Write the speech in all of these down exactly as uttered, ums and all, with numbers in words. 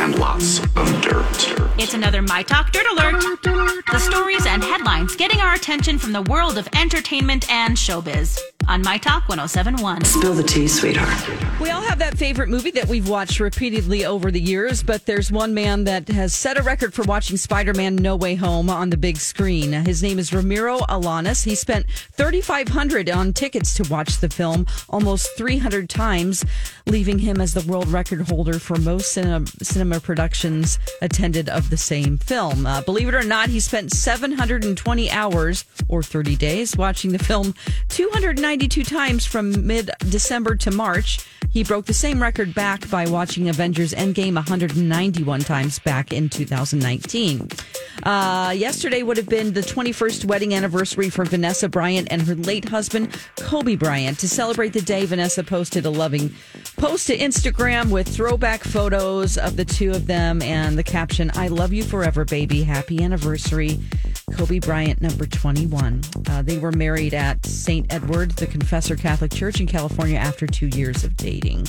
And lots of dirt. It's another My Talk Dirt Alert. The stories and headlines getting our attention from the world of entertainment and showbiz. On My Talk one oh seven point one. Spill the tea, sweetheart. We all have that favorite movie that we've watched repeatedly over the years, but there's one man that has set a record for watching Spider-Man No Way Home on the big screen. His name is Ramiro Alanis. He spent three thousand five hundred dollars on tickets to watch the film almost three hundred times, leaving him as the world record holder for most cinema, cinema productions attended of the same film. Uh, believe it or not, he spent seven hundred twenty hours, or thirty days, watching the film two hundred ninety-two times from mid-December to March. He broke the same record back by watching Avengers Endgame one hundred ninety-one times back in two thousand nineteen. Uh, yesterday would have been the twenty-first wedding anniversary for Vanessa Bryant and her late husband, Kobe Bryant. To celebrate the day, Vanessa posted a loving post to Instagram with throwback photos of the two of them and the caption, "I love you forever, baby. Happy anniversary. Kobe Bryant, number twenty-one. Uh, they were married at Saint Edward the Confessor Catholic Church in California after two years of dating.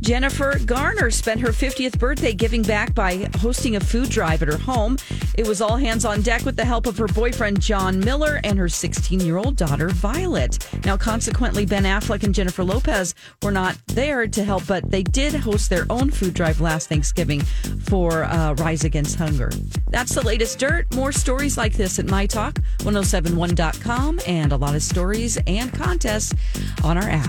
Jennifer Garner spent her fiftieth birthday giving back by hosting a food drive at her home. It was all hands on deck with the help of her boyfriend, John Miller, and her sixteen-year-old daughter, Violet. Now, consequently, Ben Affleck and Jennifer Lopez were not there to help, but they did host their own food drive last Thanksgiving for uh, Rise Against Hunger. That's the latest dirt. More stories like this at my talk one oh seven one dot com and a lot of stories and contests on our app.